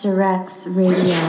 Cerecs Radio.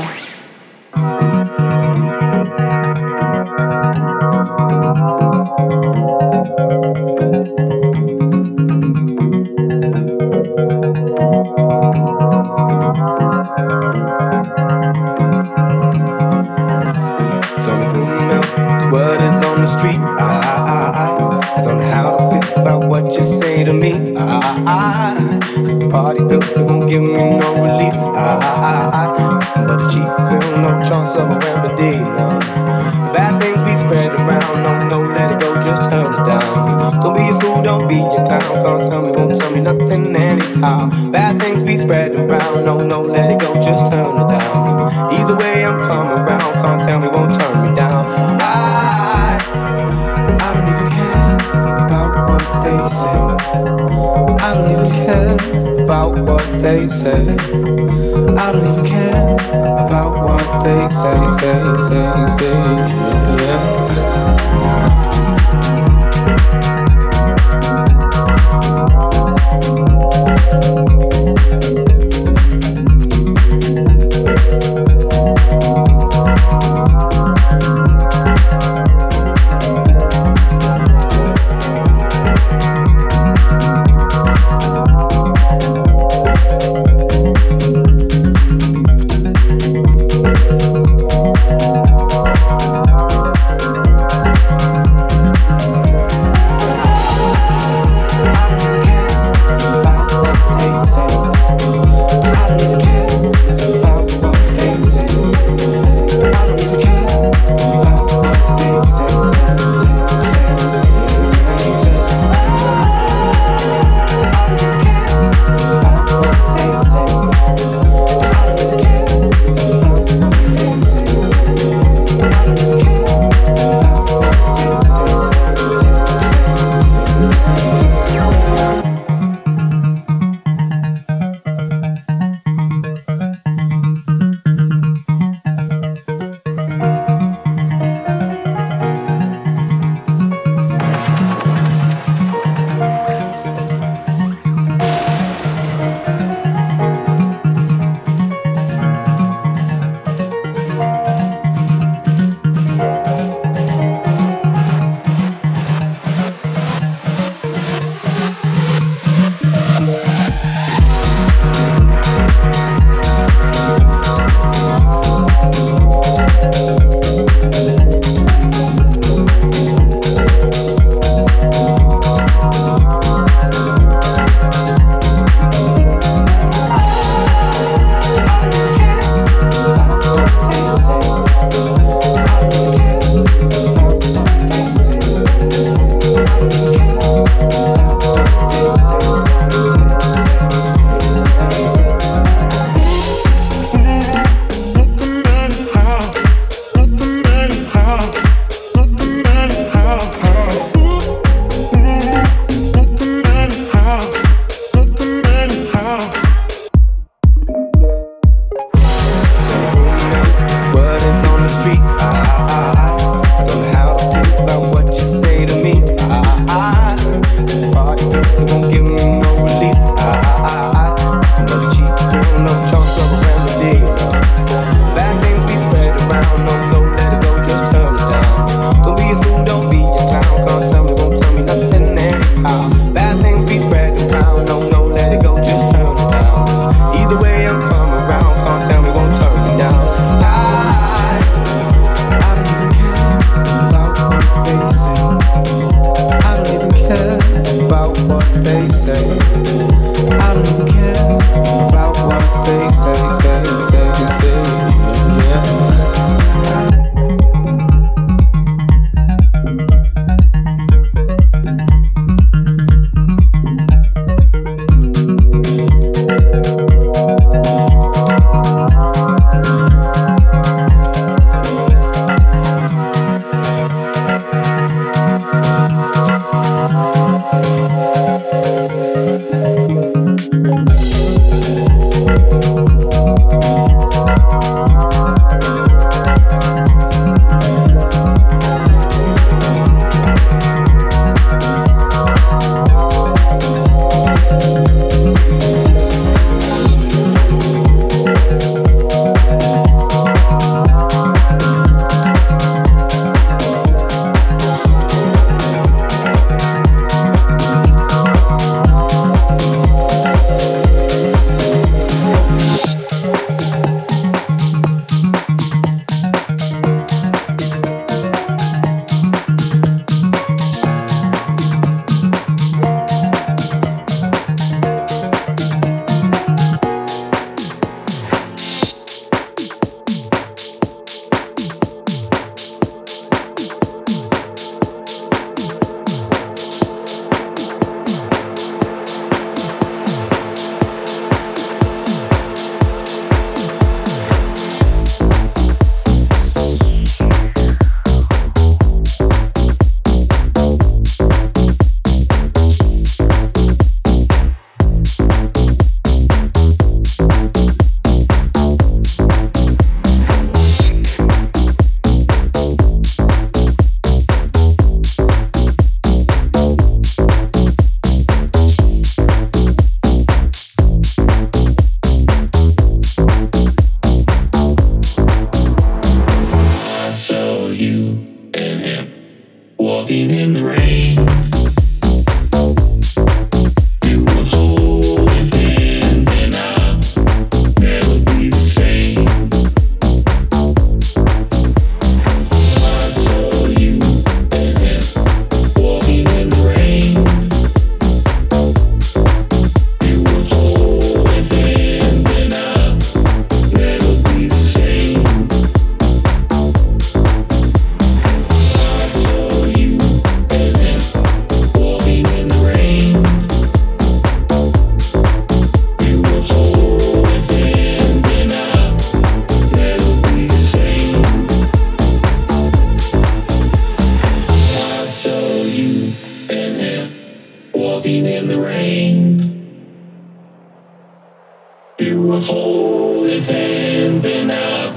holy hands, and I'll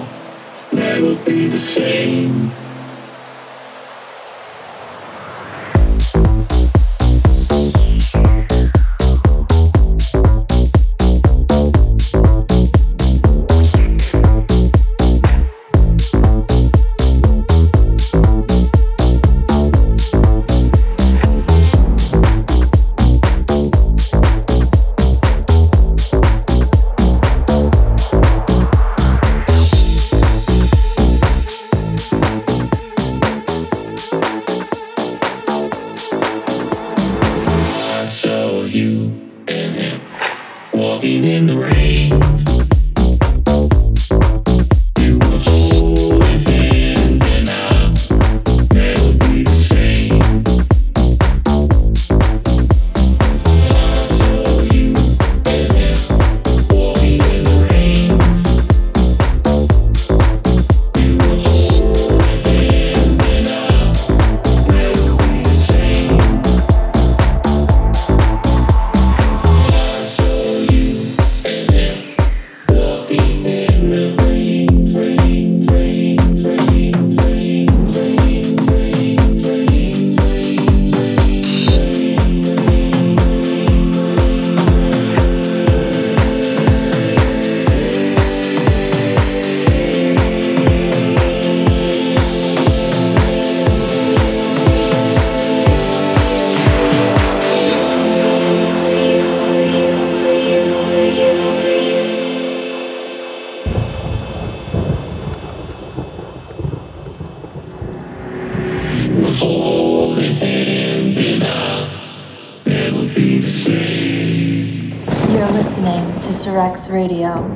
never be the same. You're listening to Cerecs Radio.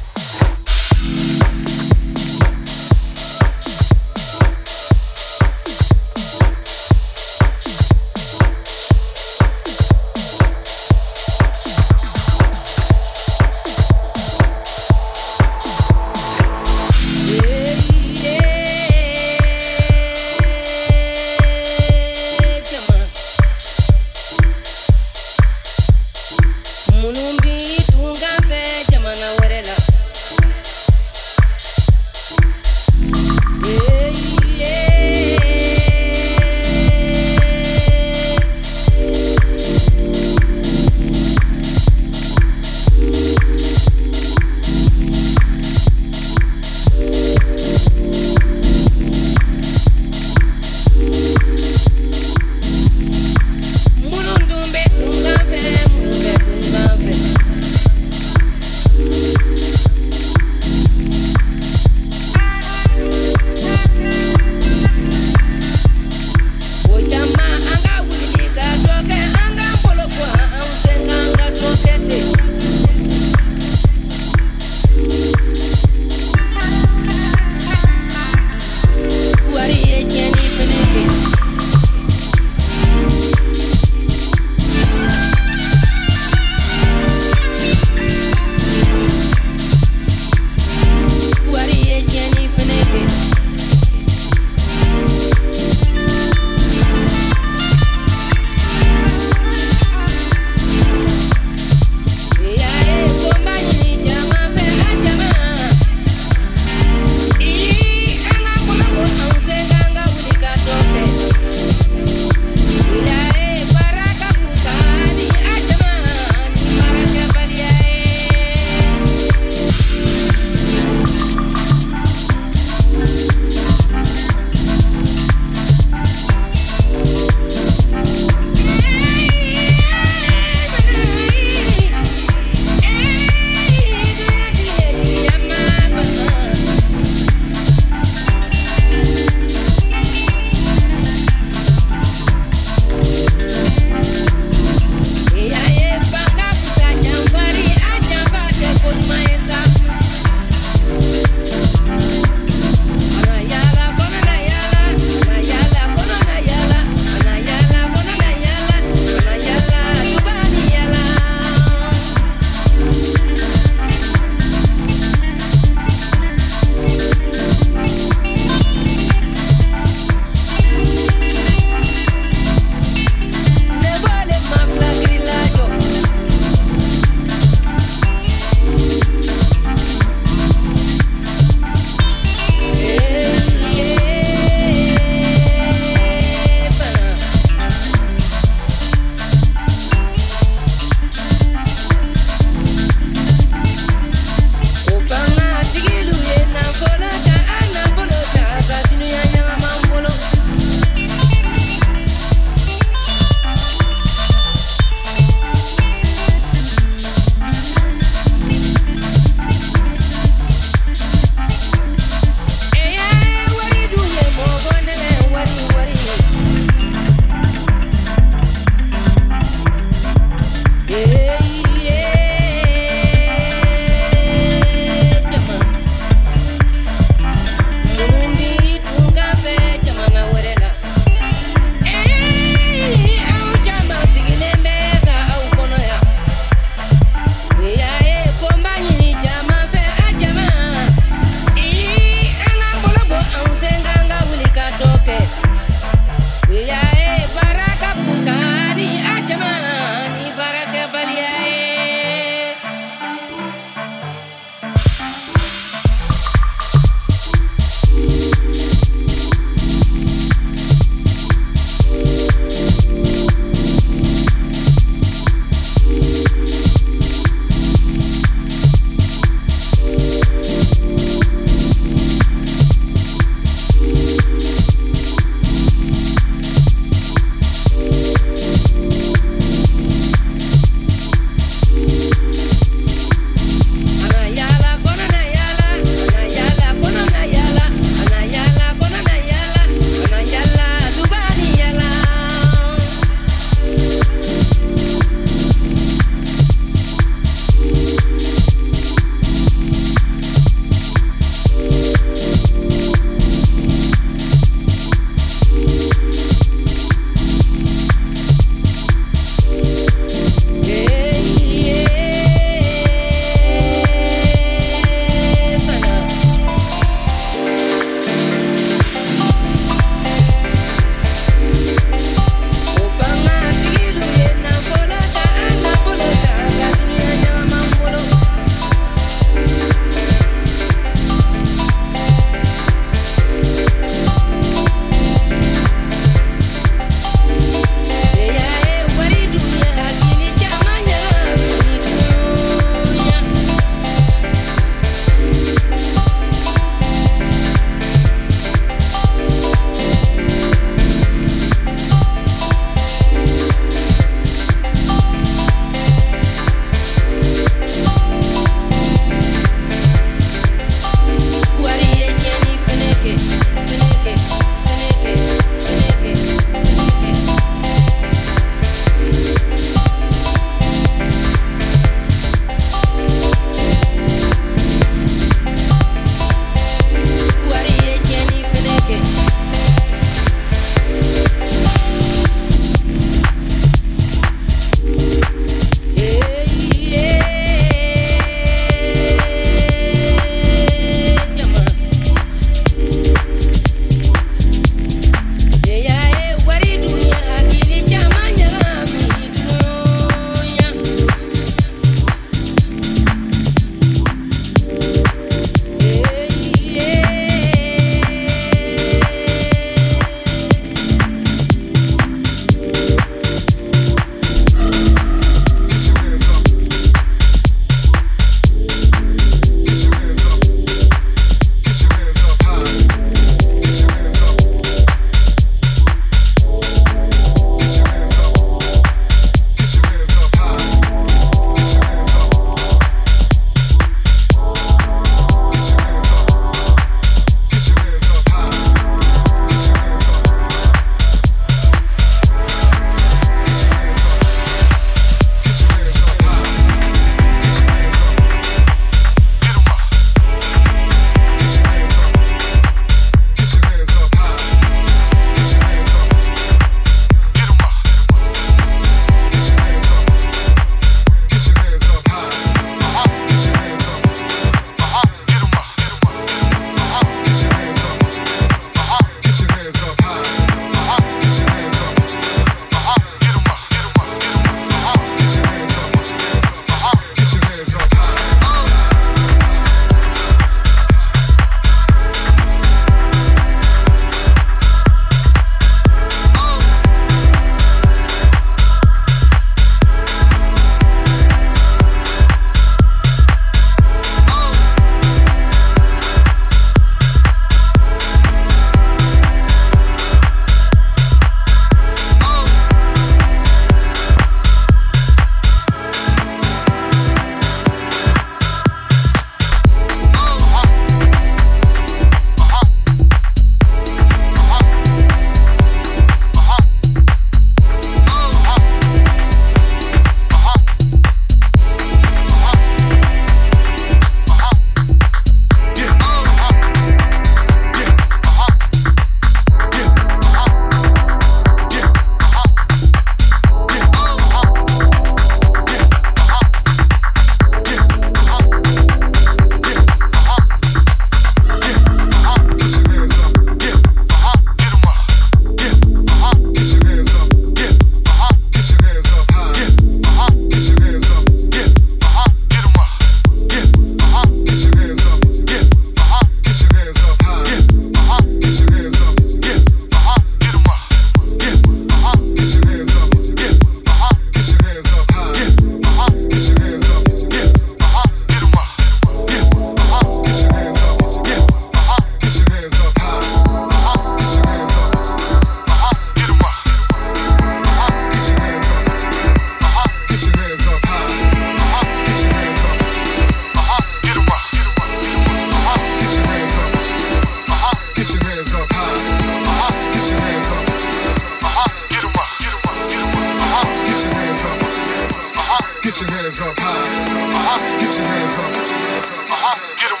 Get your hands up high. Get your hands up. Get them up. Get them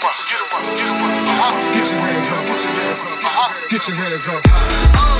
up. Get them up. Get your hands up. Get your hands up.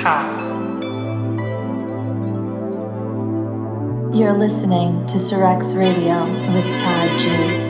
Podcast. You're listening to Cerecs Radio with Todd G.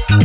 Cerecs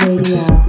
Radio.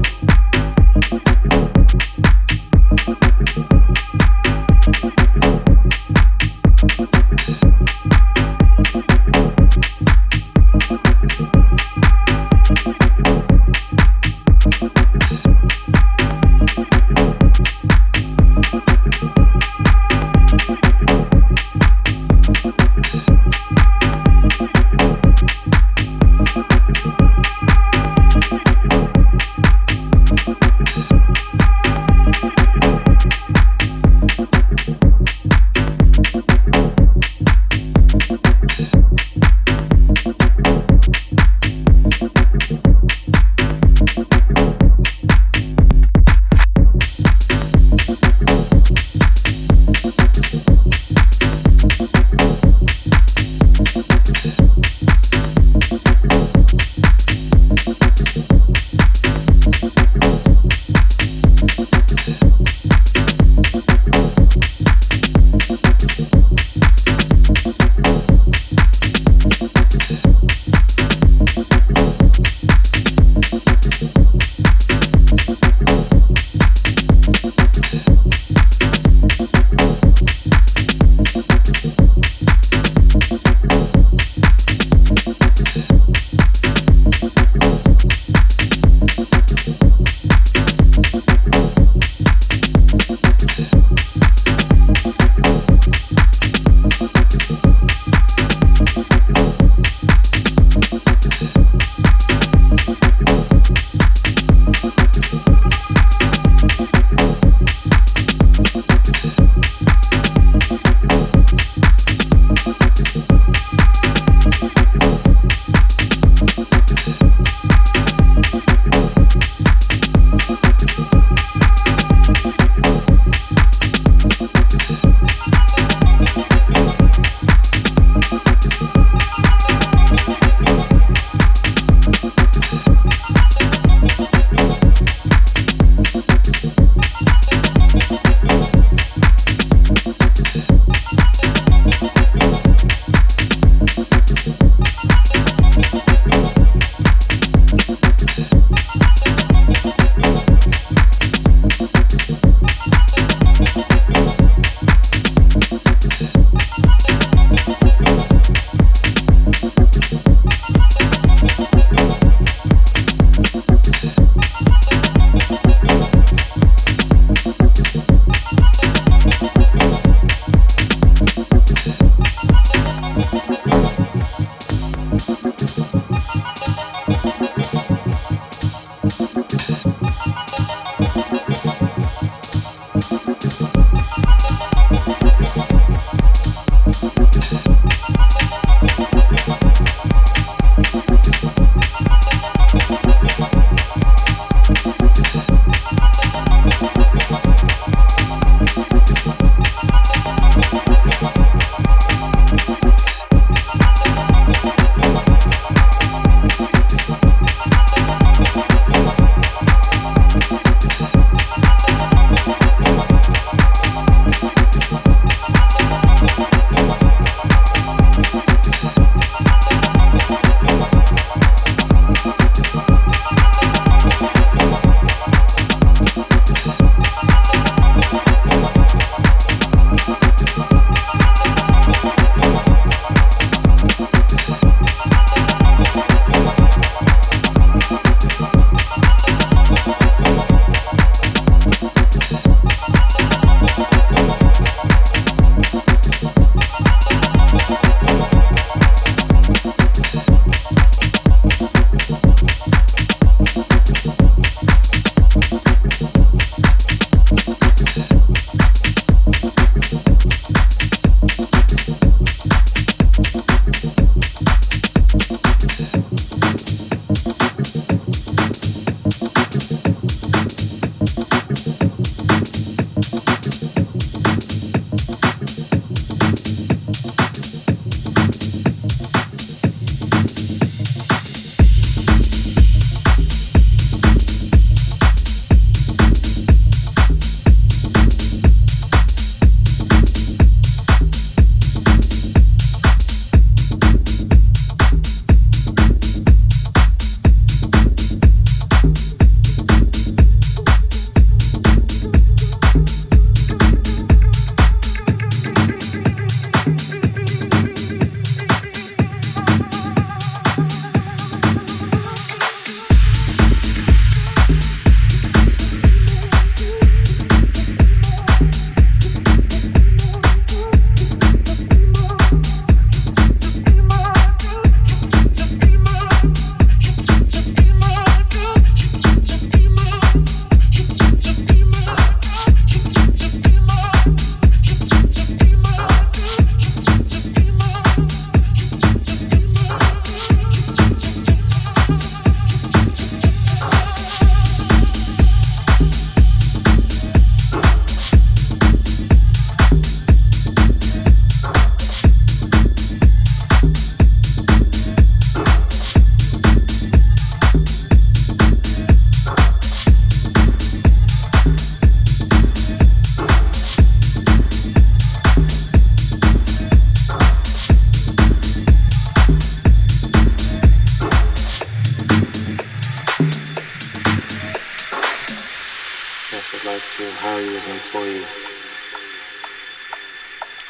Yes, I'd like to hire you as an employee.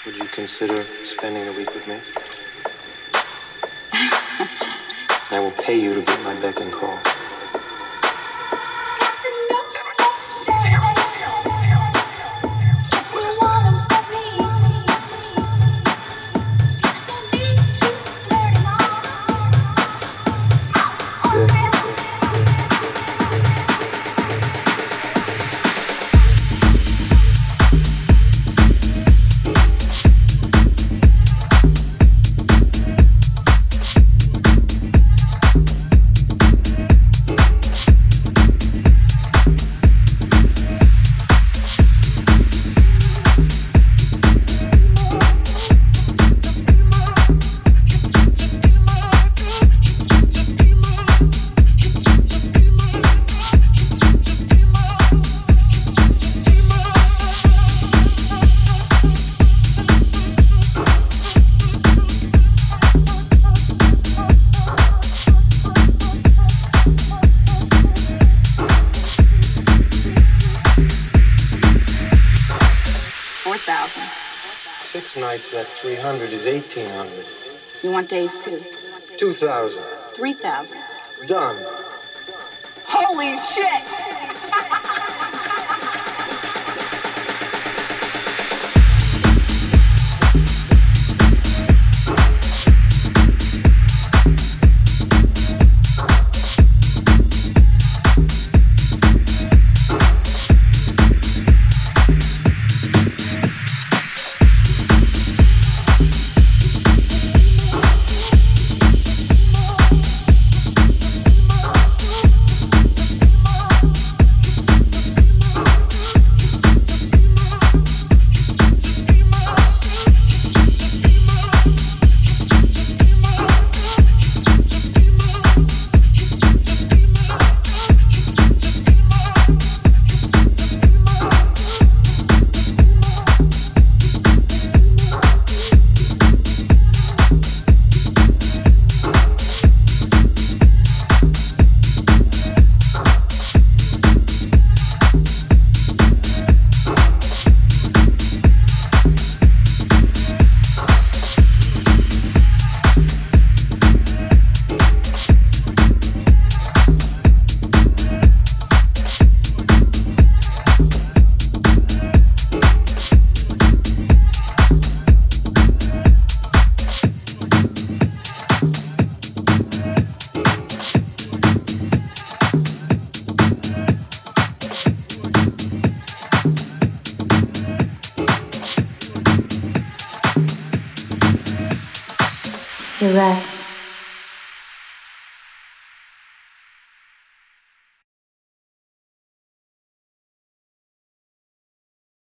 Would you consider spending a week with me? I will pay you to be at my beck and call. Nights at 300 is 1,800. You want days too? 2,000. 3,000. Done. Holy shit! Cerecs.